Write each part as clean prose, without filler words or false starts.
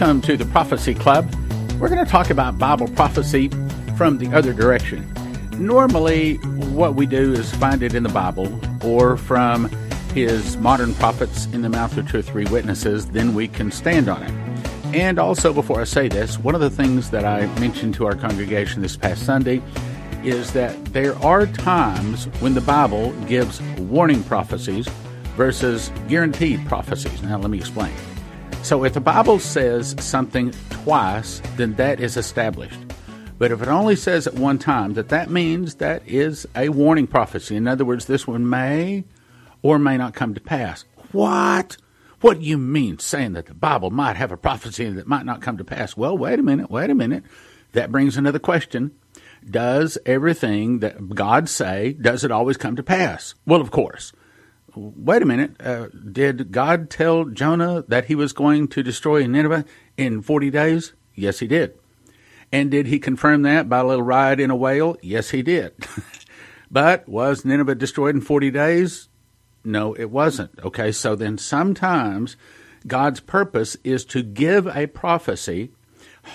Welcome to the Prophecy Club. We're going to talk about Bible prophecy from the other direction. Normally, what we do is find it in the Bible or from his modern prophets in the mouth of two or three witnesses, then we can stand on it. And also, before I say this, one of the things that I mentioned to our congregation this past Sunday is that there are times when the Bible gives warning prophecies versus guaranteed prophecies. Now, let me explain. So if the Bible says something twice, then that is established. But if it only says at one time, that means that is a warning prophecy. In other words, this one may or may not come to pass. What? What do you mean saying that the Bible might have a prophecy that might not come to pass? Well, wait a minute. That brings another question. Does everything that God say, does it always come to pass? Well, of course. Wait a minute. Did God tell Jonah that he was going to destroy Nineveh in 40 days? Yes, he did. And did he confirm that by a little ride in a whale? Yes, he did. But was Nineveh destroyed in 40 days? No, it wasn't. Okay, so then sometimes God's purpose is to give a prophecy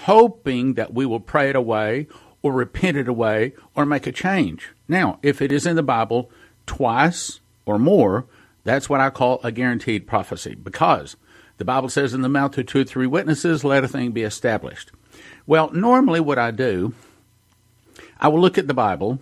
hoping that we will pray it away or repent it away or make a change. Now, if it is in the Bible twice or more, that's what I call a guaranteed prophecy, because the Bible says in the mouth of two or three witnesses, let a thing be established. Well, normally what I do, I will look at the Bible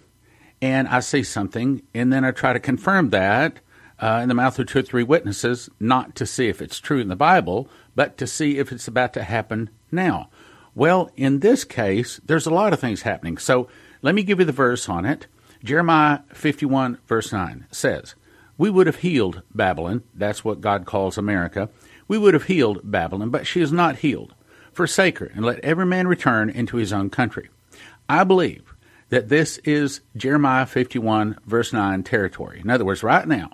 and I see something, and then I try to confirm that in the mouth of two or three witnesses, not to see if it's true in the Bible, but to see if it's about to happen now. Well, in this case, there's a lot of things happening. So let me give you the verse on it. Jeremiah 51, verse 9 says, "We would have healed Babylon," that's what God calls America, "we would have healed Babylon, but she is not healed. Forsake her, and let every man return into his own country." I believe that this is Jeremiah 51, verse 9 territory. In other words, right now,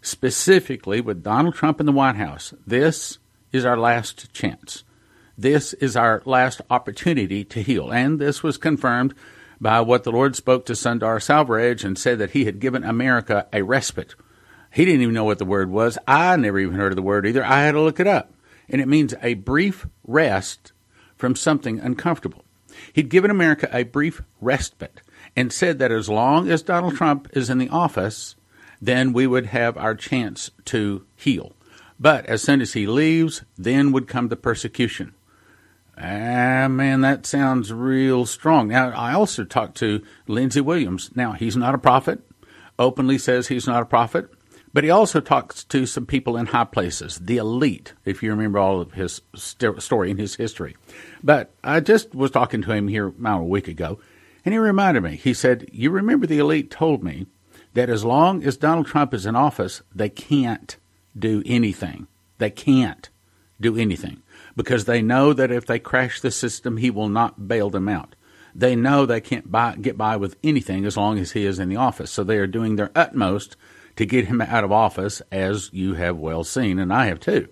specifically with Donald Trump in the White House, this is our last chance. This is our last opportunity to heal. And this was confirmed by what the Lord spoke to Sundar Salvarage and said that he had given America a respite. He didn't even know what the word was. I never even heard of the word either. I had to look it up. And it means a brief rest from something uncomfortable. He'd given America a brief respite and said that as long as Donald Trump is in the office, then we would have our chance to heal. But as soon as he leaves, then would come the persecution. Ah, man, that sounds real strong. Now, I also talked to Lindsey Williams. Now, he's not a prophet, openly says he's not a prophet, but he also talks to some people in high places, the elite, if you remember all of his story and his history. But I just was talking to him here about a week ago, and he reminded me. He said, "You remember the elite told me that as long as Donald Trump is in office, they can't do anything. They can't do anything, because they know that if they crash the system, he will not bail them out. They know they can't get by with anything as long as he is in the office. So they are doing their utmost to get him out of office, as you have well seen, and I have too.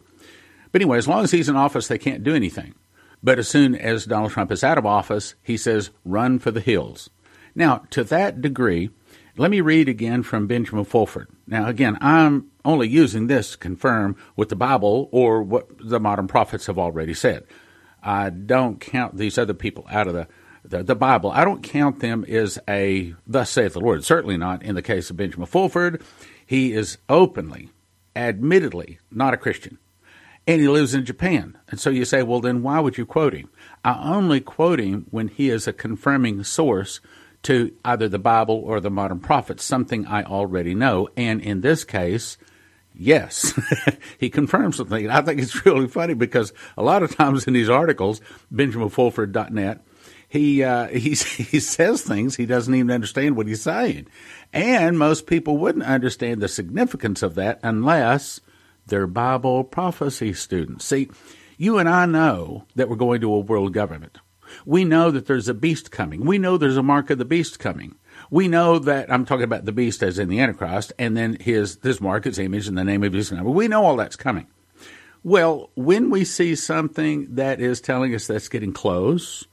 But anyway, as long as he's in office, they can't do anything. But as soon as Donald Trump is out of office, he says, run for the hills." Now, to that degree, let me read again from Benjamin Fulford. Now, again, I'm only using this to confirm what the Bible or what the modern prophets have already said. I don't count these other people out of the Bible. I don't count them as a thus saith the Lord, certainly not in the case of Benjamin Fulford. He is openly, admittedly, not a Christian, and he lives in Japan. And so you say, well, then why would you quote him? I only quote him when he is a confirming source to either the Bible or the modern prophets, something I already know. And in this case, yes, he confirms something. And I think it's really funny because a lot of times in these articles, BenjaminFulford.net, he says things he doesn't even understand what he's saying. And most people wouldn't understand the significance of that unless they're Bible prophecy students. See, you and I know that we're going to a world government. We know that there's a beast coming. We know there's a mark of the beast coming. We know that, I'm talking about the beast as in the Antichrist, and then this mark, his image, and the name of his number. We know all that's coming. Well, when we see something that is telling us that's getting close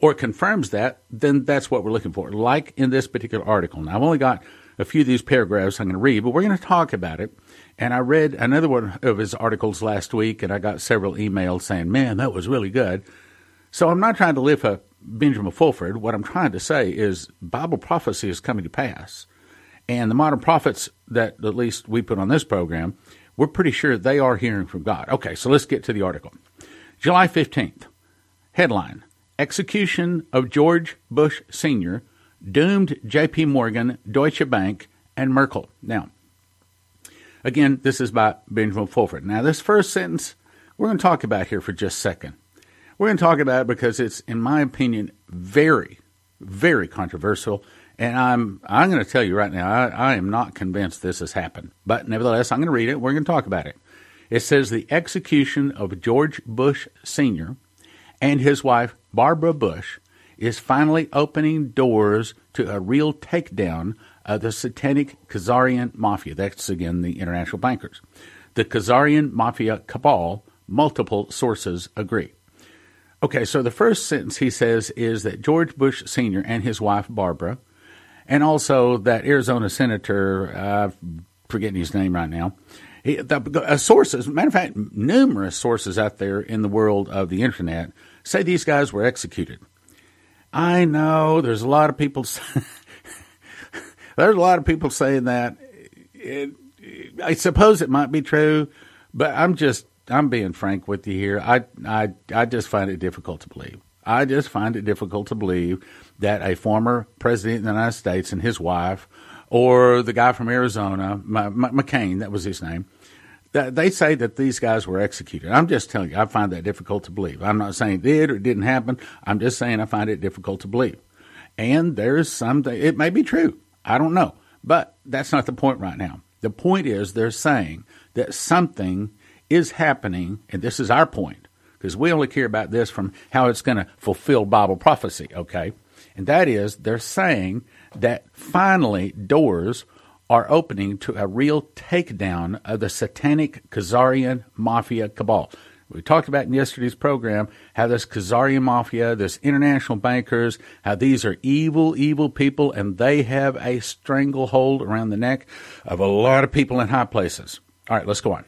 or confirms that, then that's what we're looking for, like in this particular article. Now, I've only got a few of these paragraphs I'm going to read, but we're going to talk about it And I read another one of his articles last week, and I got several emails saying, man, that was really good. So I'm not trying to lift up Benjamin Fulford. What I'm trying to say is Bible prophecy is coming to pass. And the modern prophets that at least we put on this program, we're pretty sure they are hearing from God. Okay, so let's get to the article. July 15th, headline, Execution of George Bush Sr. Doomed J.P. Morgan, Deutsche Bank, and Merkel. Now, again, this is by Benjamin Fulford. Now, this first sentence we're going to talk about here for just a second. We're going to talk about it because it's, in my opinion, very, very controversial. And I'm going to tell you right now, I am not convinced this has happened. But nevertheless, I'm going to read it. We're going to talk about it. It says the execution of George Bush Sr. and his wife, Barbara Bush, is finally opening doors to a real takedown of the satanic Khazarian Mafia. That's, again, the international bankers. The Khazarian Mafia cabal, multiple sources agree. Okay, so the first sentence he says is that George Bush Sr. and his wife, Barbara, and also that Arizona senator, I'm forgetting his name right now, sources, matter of fact, numerous sources out there in the world of the internet say these guys were executed. I know there's a lot of people saying that. I suppose it might be true, but I'm being frank with you here. I just find it difficult to believe. I just find it difficult to believe that a former president of the United States and his wife, or the guy from Arizona, McCain, that was his name, that they say that these guys were executed. I'm just telling you, I find that difficult to believe. I'm not saying it did or it didn't happen. I'm just saying I find it difficult to believe. And there's something, it may be true. I don't know. But that's not the point right now. The point is they're saying that something is happening, and this is our point, because we only care about this from how it's going to fulfill Bible prophecy, okay? And that is they're saying that finally doors are opening to a real takedown of the satanic Khazarian Mafia cabal. We talked about in yesterday's program how this Khazarian Mafia, this international bankers, how these are evil, evil people, and they have a stranglehold around the neck of a lot of people in high places. All right, let's go on.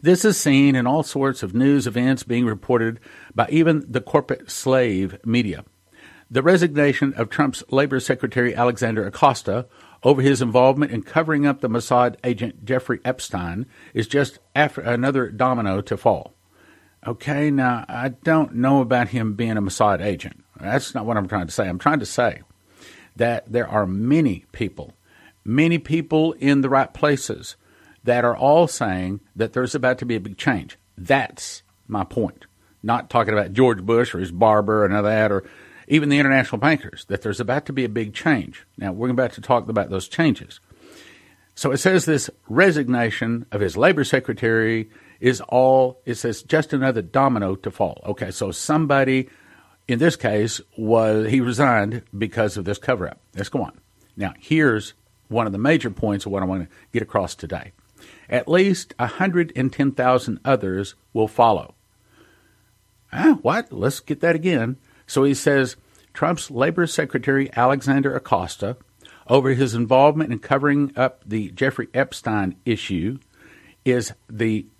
This is seen in all sorts of news events being reported by even the corporate slave media. The resignation of Trump's Labor Secretary Alexander Acosta over his involvement in covering up the Mossad agent Jeffrey Epstein is just after another domino to fall. Okay, now, I don't know about him being a Mossad agent. That's not what I'm trying to say. I'm trying to say that there are many people in the right places that are all saying that there's about to be a big change. That's my point. Not talking about George Bush or his barber and all that, or even the international bankers, that there's about to be a big change. Now, we're about to talk about those changes. So it says this resignation of his labor secretary it says just another domino to fall. Okay, so somebody, in this case, he resigned because of this cover-up. Let's go on. Now, here's one of the major points of what I want to get across today. At least 110,000 others will follow. What? Let's get that again. So he says, Trump's Labor Secretary Alexander Acosta, over his involvement in covering up the Jeffrey Epstein issue, is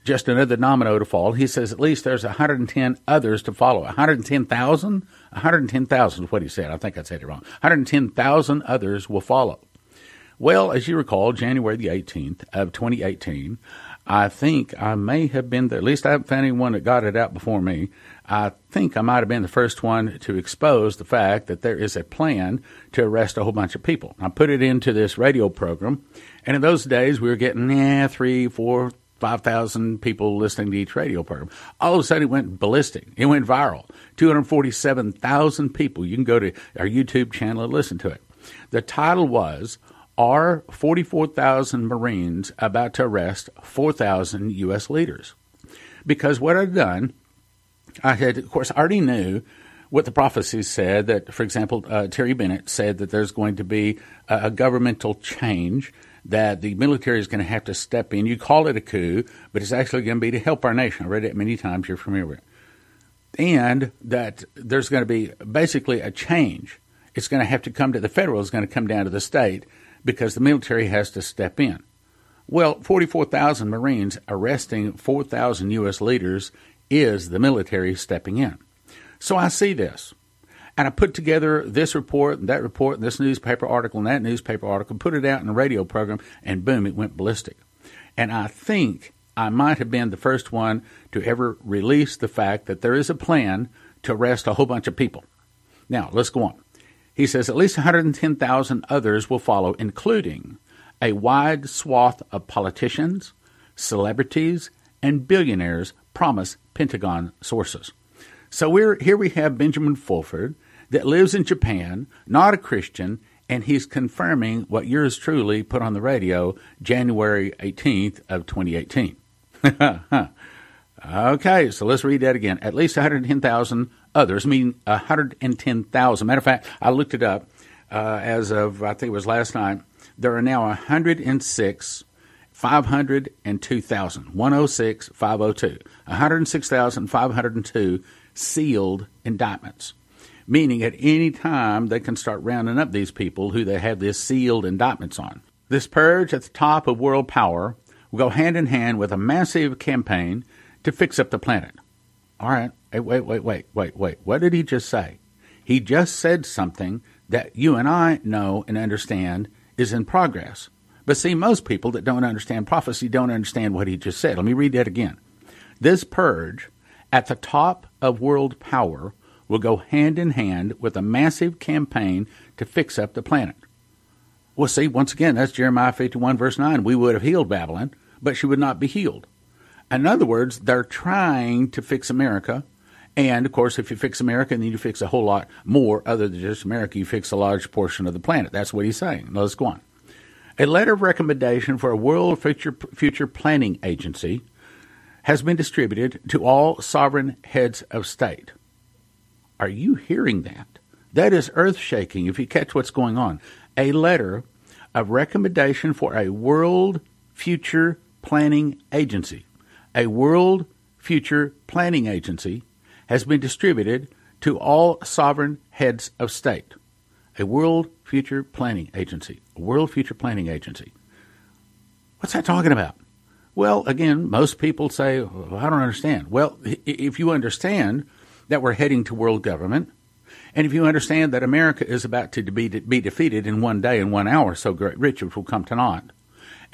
just another domino to fall. He says at least there's 110 others to follow. 110,000? 110,000 is what he said. I think I said it wrong. 110,000 others will follow. Well, as you recall, January the 18th of 2018, I think I may have been there. At least I haven't found anyone that got it out before me. I think I might have been the first one to expose the fact that there is a plan to arrest a whole bunch of people. I put it into this radio program, and in those days we were getting 3, 4, 5,000 people listening to each radio program. All of a sudden it went ballistic. It went viral. 247,000 people. You can go to our YouTube channel and listen to it. The title was, Are 44,000 Marines about to arrest 4,000 U.S. leaders? Because what I'd done, of course, I already knew what the prophecies said, that, for example, Terry Bennett said that there's going to be a governmental change, that the military is going to have to step in. You call it a coup, but it's actually going to be to help our nation. I read it many times. You're familiar with it. And that there's going to be basically a change. It's going to have to come to the federal. It's going to come down to the state, because the military has to step in. Well, 44,000 Marines arresting 4,000 U.S. leaders is the military stepping in. So I see this, and I put together this report and that report and this newspaper article and that newspaper article, put it out in a radio program, and boom, it went ballistic. And I think I might have been the first one to ever release the fact that there is a plan to arrest a whole bunch of people. Now, let's go on. He says at least 110,000 others will follow, including a wide swath of politicians, celebrities, and billionaires, promise Pentagon sources. So here we have Benjamin Fulford that lives in Japan, not a Christian, and he's confirming what yours truly put on the radio January 18th of 2018. Okay, so let's read that again. At least 110,000 others, meaning 110,000. Matter of fact, I looked it up as of, I think it was last night. There are now 106,502 sealed indictments, meaning at any time they can start rounding up these people who they have these sealed indictments on. This purge at the top of world power will go hand in hand with a massive campaign to fix up the planet. All right, wait. What did he just say? He just said something that you and I know and understand is in progress. But see, most people that don't understand prophecy don't understand what he just said. Let me read that again. This purge at the top of world power will go hand in hand with a massive campaign to fix up the planet. Well, see, once again, that's Jeremiah 51, verse 9. We would have healed Babylon, but she would not be healed. In other words, they're trying to fix America. And, of course, if you fix America, then you fix a whole lot more other than just America. You fix a large portion of the planet. That's what he's saying. Now, let's go on. A letter of recommendation for a world future planning agency has been distributed to all sovereign heads of state. Are you hearing that? That is earth-shaking if you catch what's going on. A letter of recommendation for a world future planning agency. A world future planning agency has been distributed to all sovereign heads of state. A world future planning agency. A world future planning agency. What's that talking about? Well, again, most people say, well, I don't understand. Well, if you understand that we're heading to world government, and if you understand that America is about to be defeated in one day, in 1 hour, so great riches will come to naught.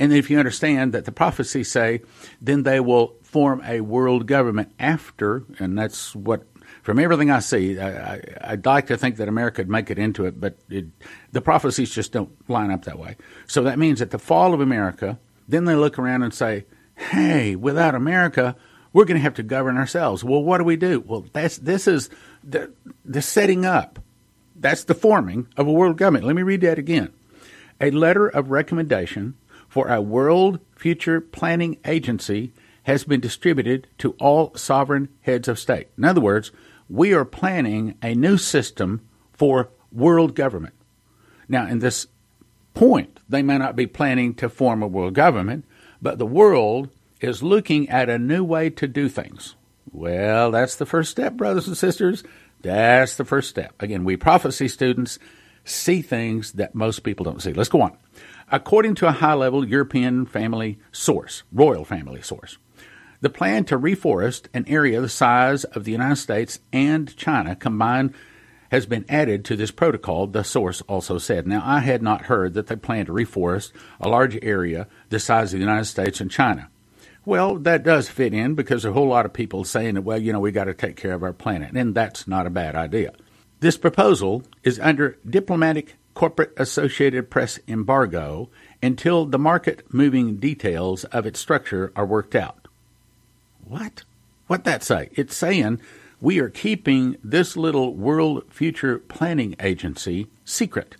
And if you understand that the prophecies say, then they will form a world government after, and that's what, from everything I see, I'd like to think that America would make it into it, but the prophecies just don't line up that way. So that means at the fall of America, then they look around and say, hey, without America, we're going to have to govern ourselves. Well, what do we do? Well, this is the setting up. That's the forming of a world government. Let me read that again. A letter of recommendation for a world future planning agency has been distributed to all sovereign heads of state. In other words, we are planning a new system for world government. Now, in this point, they may not be planning to form a world government, but the world is looking at a new way to do things. Well, that's the first step, brothers and sisters. That's the first step. Again, we prophecy students see things that most people don't see. Let's go on. According to a high-level European family source, royal family source, the plan to reforest an area the size of the United States and China combined has been added to this protocol, the source also said. Now, I had not heard that they plan to reforest a large area the size of the United States and China. Well, that does fit in because a whole lot of people saying that, well, you know, we got to take care of our planet, and that's not a bad idea. This proposal is under diplomatic corporate Associated Press embargo until the market-moving details of its structure are worked out. What? What'd that say? It's saying we are keeping this little world future planning agency secret.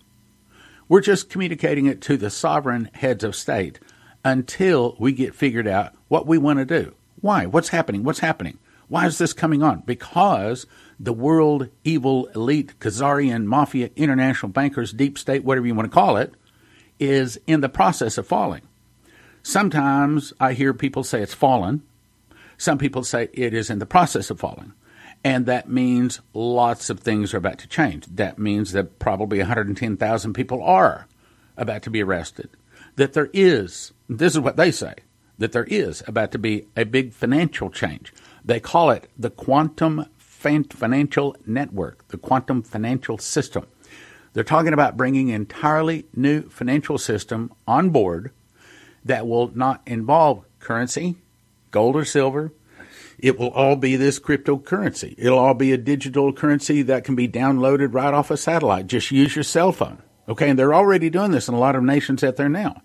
We're just communicating it to the sovereign heads of state until we get figured out what we want to do. Why? What's happening? What's happening? Why is this coming on? Because the world evil elite, Khazarian mafia, international bankers, deep state, whatever you want to call it, is in the process of falling. Sometimes I hear people say it's fallen. Some people say it is in the process of falling. And that means lots of things are about to change. That means that probably 110,000 people are about to be arrested, that there is This is what they say, that there is about to be a big financial change. They call it the Quantum Financial Network, the Quantum Financial System. They're talking about bringing an entirely new financial system on board that will not involve currency, gold or silver. It will all be this cryptocurrency. It'll all be a digital currency that can be downloaded right off a satellite. Just use your cell phone. Okay, and they're already doing this in a lot of nations out there now.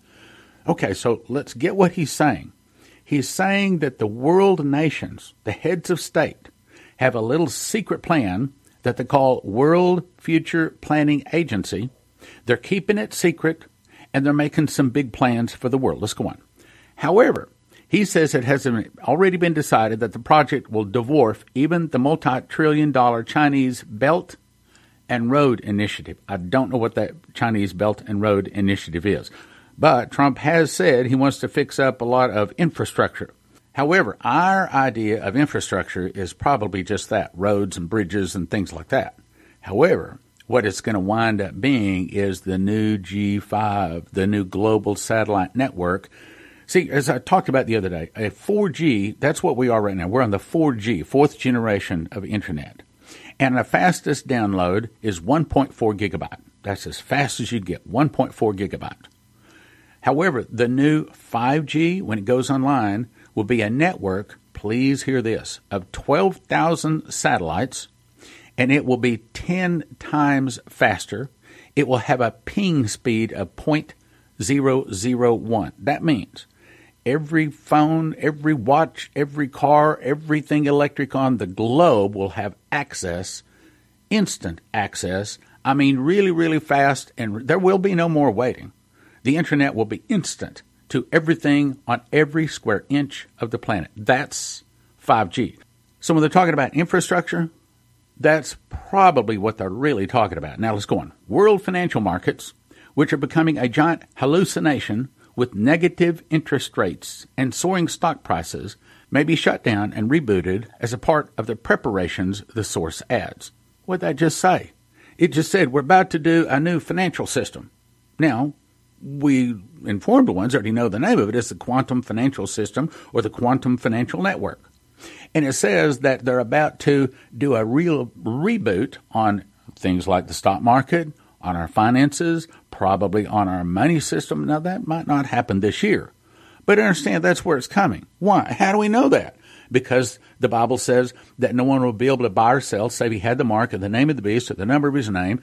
Okay, so let's get what he's saying. He's saying that the world nations, the heads of state, have a little secret plan that they call World Future Planning Agency. They're keeping it secret, and they're making some big plans for the world. Let's go on. However, he says it has already been decided that the project will dwarf even the multi-trillion-dollar Chinese Belt and Road Initiative. I don't know what that Chinese Belt and Road Initiative is. But Trump has said he wants to fix up a lot of infrastructure. However, our idea of infrastructure is probably just that, roads and bridges and things like that. However, what it's going to wind up being is the new G5, the new global satellite network. See, as I talked about the other day, a 4G, that's what we are right now. We're on the 4G, fourth generation of internet. And the fastest download is 1.4 gigabyte. That's as fast as you get, 1.4 gigabyte. However, the new 5G, when it goes online, will be a network, please hear this, of 12,000 satellites, and it will be 10 times faster. It will have a ping speed of 0.001. That means every phone, every watch, every car, everything electric on the globe will have access, instant access. I mean, really, really fast, and there will be no more waiting. The internet will be instant to everything on every square inch of the planet. That's 5G. So when they're talking about infrastructure, that's probably what they're really talking about. Now let's go on. World financial markets, which are becoming a giant hallucination with negative interest rates and soaring stock prices, may be shut down and rebooted as a part of the preparations the source adds. What did I just say? It just said we're about to do a new financial system. Now, we informed ones already know the name of it. It's the Quantum Financial System or the Quantum Financial Network. And it says that they're about to do a real reboot on things like the stock market, on our finances, probably on our money system. Now, that might not happen this year, but understand that's where it's coming. Why? How do we know that? Because the Bible says that no one will be able to buy or sell save he had the mark of the name of the beast or the number of his name.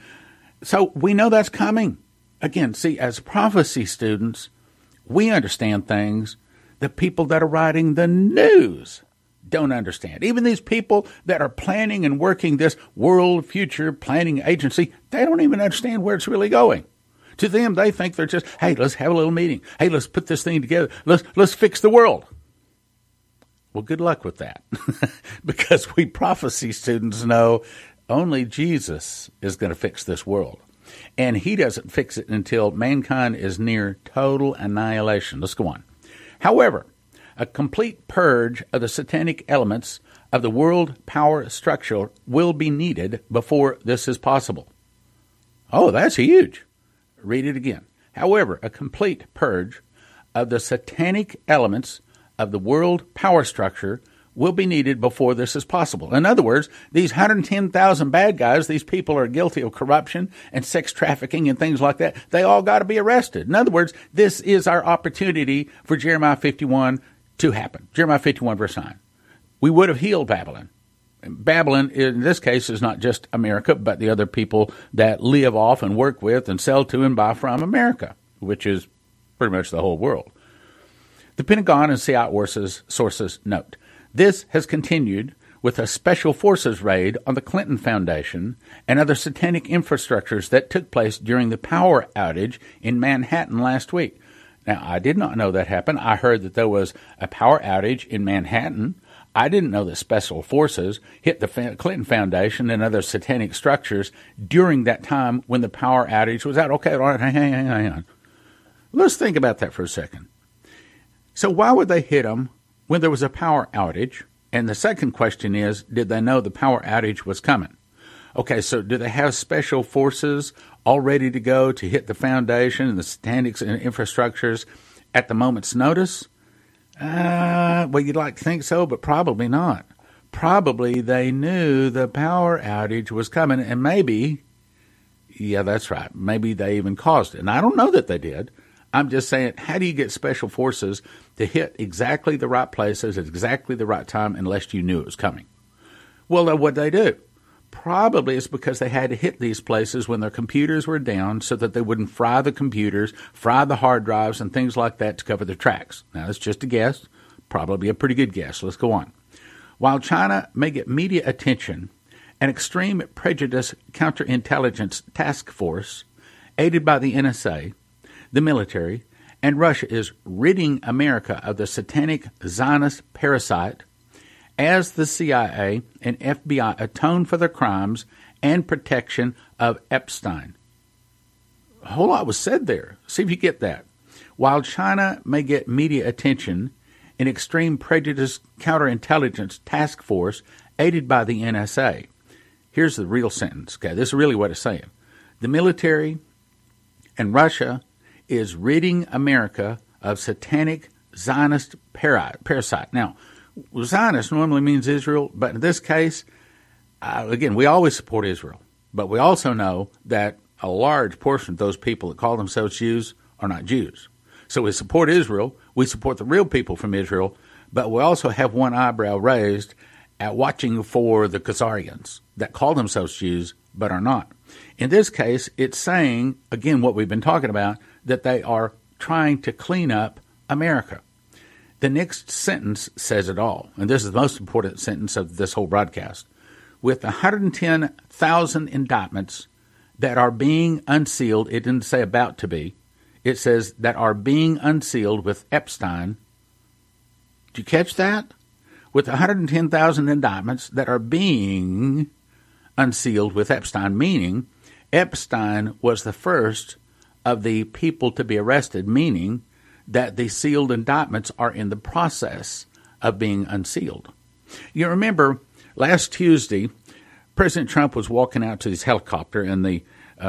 So we know that's coming. Again, see, as prophecy students, we understand things the people that are writing the news don't understand. Even these people that are planning and working this World Future Planning Agency, they don't even understand where it's really going. To them, they think they're just, hey, let's have a little meeting. Hey, let's put this thing together. Let's fix the world. Well, good luck with that, because we prophecy students know only Jesus is going to fix this world. And he doesn't fix it until mankind is near total annihilation. Let's go on. However, a complete purge of the satanic elements of the world power structure will be needed before this is possible. Oh, that's huge. Read it again. However, a complete purge of the satanic elements of the world power structure will be needed before this is possible. In other words, these 110,000 bad guys, these people are guilty of corruption and sex trafficking and things like that. They all got to be arrested. In other words, this is our opportunity for Jeremiah 51 to happen. Jeremiah 51 verse 9. We would have healed Babylon. Babylon, in this case, is not just America, but the other people that live off and work with and sell to and buy from America, which is pretty much the whole world. The Pentagon and CIA sources note, this has continued with a special forces raid on the Clinton Foundation and other satanic infrastructures that took place during the power outage in Manhattan last week. Now, I did not know that happened. I heard that there was a power outage in Manhattan. I didn't know that special forces hit the Clinton Foundation and other satanic structures during that time when the power outage was out. Okay, all right, hang on. Let's think about that for a second. So why would they hit them when there was a power outage? And the second question is, did they know the power outage was coming? Okay, so do they have special forces all ready to go to hit the foundation and the satanic infrastructures at the moment's notice? Well, you'd like to think so, but probably not. Probably they knew the power outage was coming, and maybe, yeah, that's right, maybe they even caused it. And I don't know that they did. I'm just saying, how do you get special forces to hit exactly the right places at exactly the right time unless you knew it was coming? Well, what'd they do? Probably it's because they had to hit these places when their computers were down so that they wouldn't fry the computers, fry the hard drives, and things like that to cover their tracks. Now, that's just a guess, probably a pretty good guess. Let's go on. While China may get media attention, an extreme prejudice counterintelligence task force, aided by the NSA, the military, and Russia is ridding America of the satanic Zionist parasite as the CIA and FBI atone for their crimes and protection of Epstein. A whole lot was said there. See if you get that. While China may get media attention, an extreme prejudice counterintelligence task force aided by the NSA. Here's the real sentence. Okay, this is really what it's saying. The military and Russia is ridding America of satanic Zionist parasite. Now, Zionist normally means Israel, but in this case, again, we always support Israel. But we also know that a large portion of those people that call themselves Jews are not Jews. So we support Israel, we support the real people from Israel, but we also have one eyebrow raised at watching for the Khazarians that call themselves Jews but are not. In this case, it's saying, again, what we've been talking about, that they are trying to clean up America. The next sentence says it all, and this is the most important sentence of this whole broadcast. With 110,000 indictments that are being unsealed, it didn't say about to be, it says that are being unsealed with Epstein. Did you catch that? With 110,000 indictments that are being unsealed with Epstein, meaning Epstein was the first of the people to be arrested, meaning that the sealed indictments are in the process of being unsealed. You remember last Tuesday, President Trump was walking out to his helicopter, and the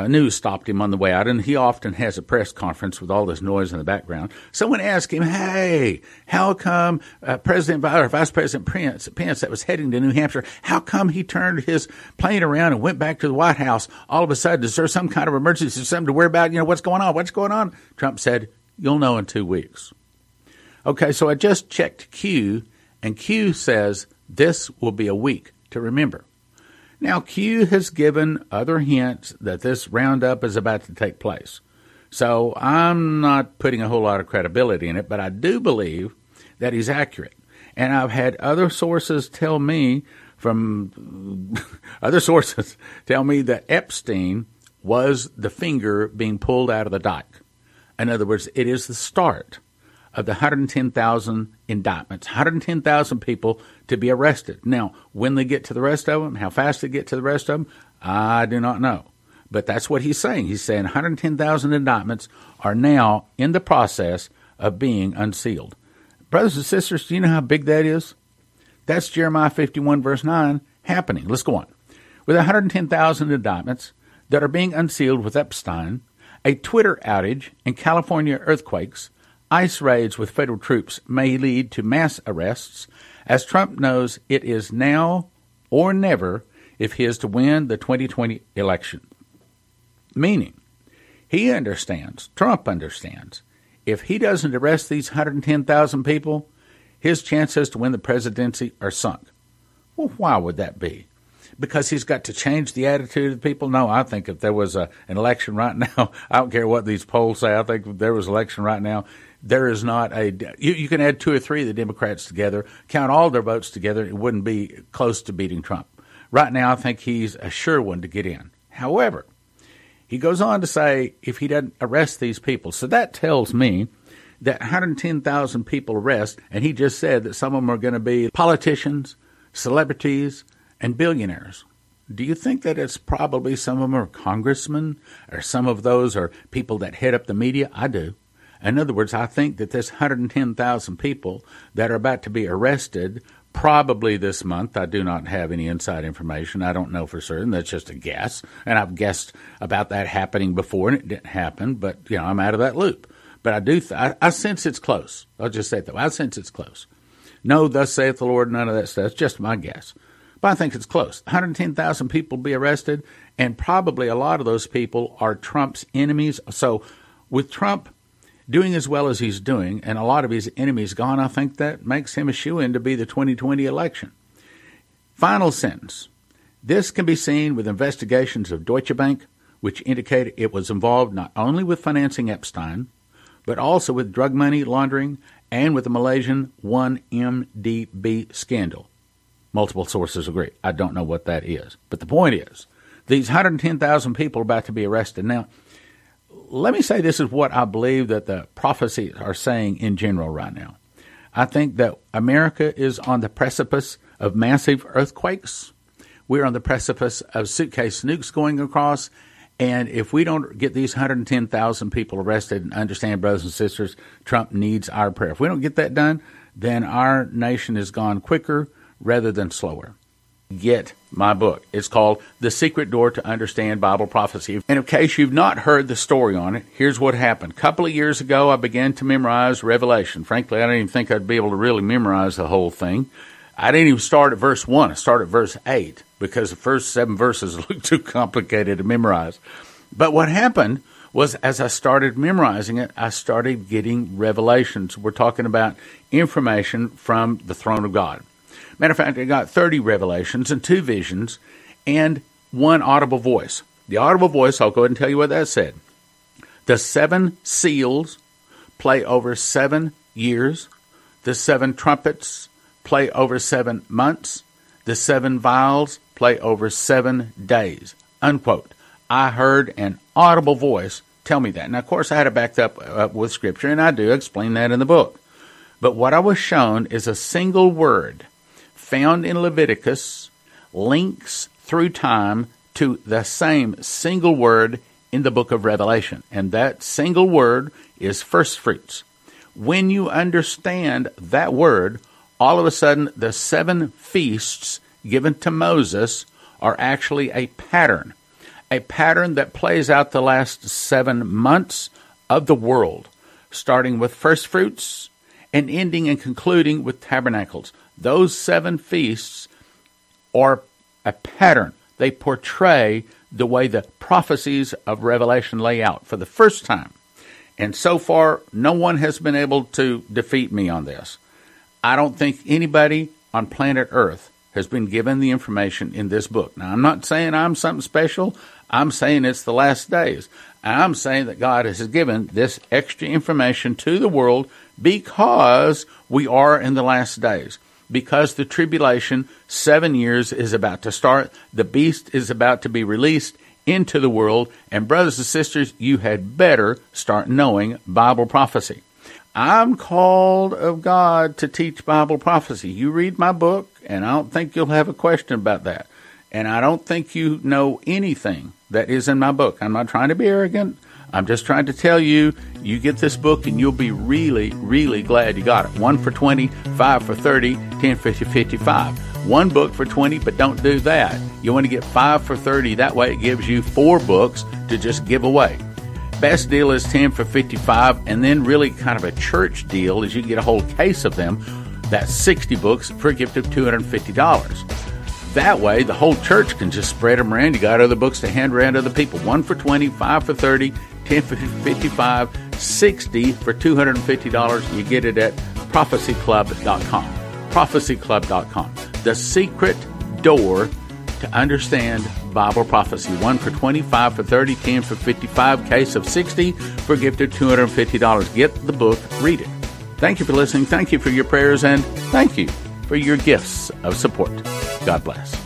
news stopped him on the way out, and he often has a press conference with all this noise in the background. Someone asked him, hey, how come Vice President Pence that was heading to New Hampshire, how come he turned his plane around and went back to the White House all of a sudden? Is there some kind of emergency, something to worry about? You know, what's going on? What's going on? Trump said, you'll know in 2 weeks. Okay, so I just checked Q, and Q says this will be a week to remember. Now, Q has given other hints that this roundup is about to take place. So I'm not putting a whole lot of credibility in it, but I do believe that he's accurate. And I've had other sources tell me that Epstein was the finger being pulled out of the dike. In other words, it is the start of the 110,000 indictments, 110,000 people to be arrested. Now, when they get to the rest of them, how fast they get to the rest of them, I do not know. But that's what he's saying. He's saying 110,000 indictments are now in the process of being unsealed. Brothers and sisters, do you know how big that is? That's Jeremiah 51, verse 9, happening. Let's go on. With 110,000 indictments that are being unsealed with Epstein, a Twitter outage and California earthquakes, ICE raids with federal troops may lead to mass arrests, as Trump knows it is now or never if he is to win the 2020 election. Meaning, he understands, Trump understands, if he doesn't arrest these 110,000 people, his chances to win the presidency are sunk. Well, why would that be? Because he's got to change the attitude of the people? No, I think if there was an election right now, I don't care what these polls say, I think if there was an election right now, there is not a – you can add two or three of the Democrats together, count all their votes together, it wouldn't be close to beating Trump. Right now, I think he's a sure one to get in. However, he goes on to say if he doesn't arrest these people. So that tells me that 110,000 people arrest, and he just said that some of them are going to be politicians, celebrities, and billionaires. Do you think that it's probably some of them are congressmen, or some of those are people that head up the media? I do. In other words, I think that this 110,000 people that are about to be arrested probably this month, I do not have any inside information. I don't know for certain. That's just a guess. And I've guessed about that happening before, and it didn't happen. But, you know, I'm out of that loop. But I do. I sense it's close. I'll just say it that way. I sense it's close. No, thus saith the Lord, none of that stuff. It's just my guess. But I think it's close. 110,000 people will be arrested, and probably a lot of those people are Trump's enemies. So with Trump doing as well as he's doing and a lot of his enemies gone, I think that makes him a shoo-in to be the 2020 election. Final sentence. This can be seen with investigations of Deutsche Bank, which indicate it was involved not only with financing Epstein, but also with drug money laundering and with the Malaysian 1MDB scandal. Multiple sources agree. I don't know what that is. But the point is, these 110,000 people are about to be arrested. Now, let me say this is what I believe that the prophecies are saying in general right now. I think that America is on the precipice of massive earthquakes. We're on the precipice of suitcase nukes going across. And if we don't get these 110,000 people arrested and understand, brothers and sisters, Trump needs our prayer. If we don't get that done, then our nation is gone quicker rather than slower. Get my book. It's called The Secret Door to Understand Bible Prophecy. And in case you've not heard the story on it, here's what happened. A couple of years ago, I began to memorize Revelation. Frankly, I didn't even think I'd be able to really memorize the whole thing. I didn't even start at verse 1. I started at verse 8 because the first 7 verses looked too complicated to memorize. But what happened was as I started memorizing it, I started getting revelations. We're talking about information from the throne of God. Matter of fact, I got 30 revelations and 2 visions and 1 audible voice. The audible voice, I'll go ahead and tell you what that said. The 7 seals play over 7 years. The 7 trumpets play over 7 months. The 7 vials play over 7 days. Unquote. I heard an audible voice tell me that. Now, of course, I had it backed up with Scripture, and I do explain that in the book. But what I was shown is a single word found in Leviticus links through time to the same single word in the book of Revelation. And that single word is first fruits. When you understand that word, all of a sudden, the 7 feasts given to Moses are actually a pattern that plays out the last 7 months of the world, starting with first fruits and ending and concluding with tabernacles. Those 7 feasts are a pattern. They portray the way the prophecies of Revelation lay out for the first time. And so far, no one has been able to defeat me on this. I don't think anybody on planet Earth has been given the information in this book. Now, I'm not saying I'm something special. I'm saying it's the last days. I'm saying that God has given this extra information to the world because we are in the last days. Because the tribulation, 7 years, is about to start. The beast is about to be released into the world. And brothers and sisters, you had better start knowing Bible prophecy. I'm called of God to teach Bible prophecy. You read my book, and I don't think you'll have a question about that. And I don't think you know anything that is in my book. I'm not trying to be arrogant. I'm just trying to tell you, you get this book, and you'll be really, really glad you got it. 1 for $20, 5 for $30, 10, 50, 55. 1 book for $20, but don't do that. You want to get 5 for $30. That way it gives you 4 books to just give away. Best deal is 10 for 55, and then really kind of a church deal is you get a whole case of them. That's 60 books for a gift of $250. That way, the whole church can just spread them around. You got other books to hand around to other people. 1 for 20, 5 for 30, 10 for 55, 60 for $250. You get it at prophecyclub.com. Prophecyclub.com. The Secret Door to Understand Bible Prophecy. 1 for 25, for 30, 10 for 55, case of 60 for a gift of $250. Get the book, read it. Thank you for listening. Thank you for your prayers, and thank you for your gifts of support. God bless.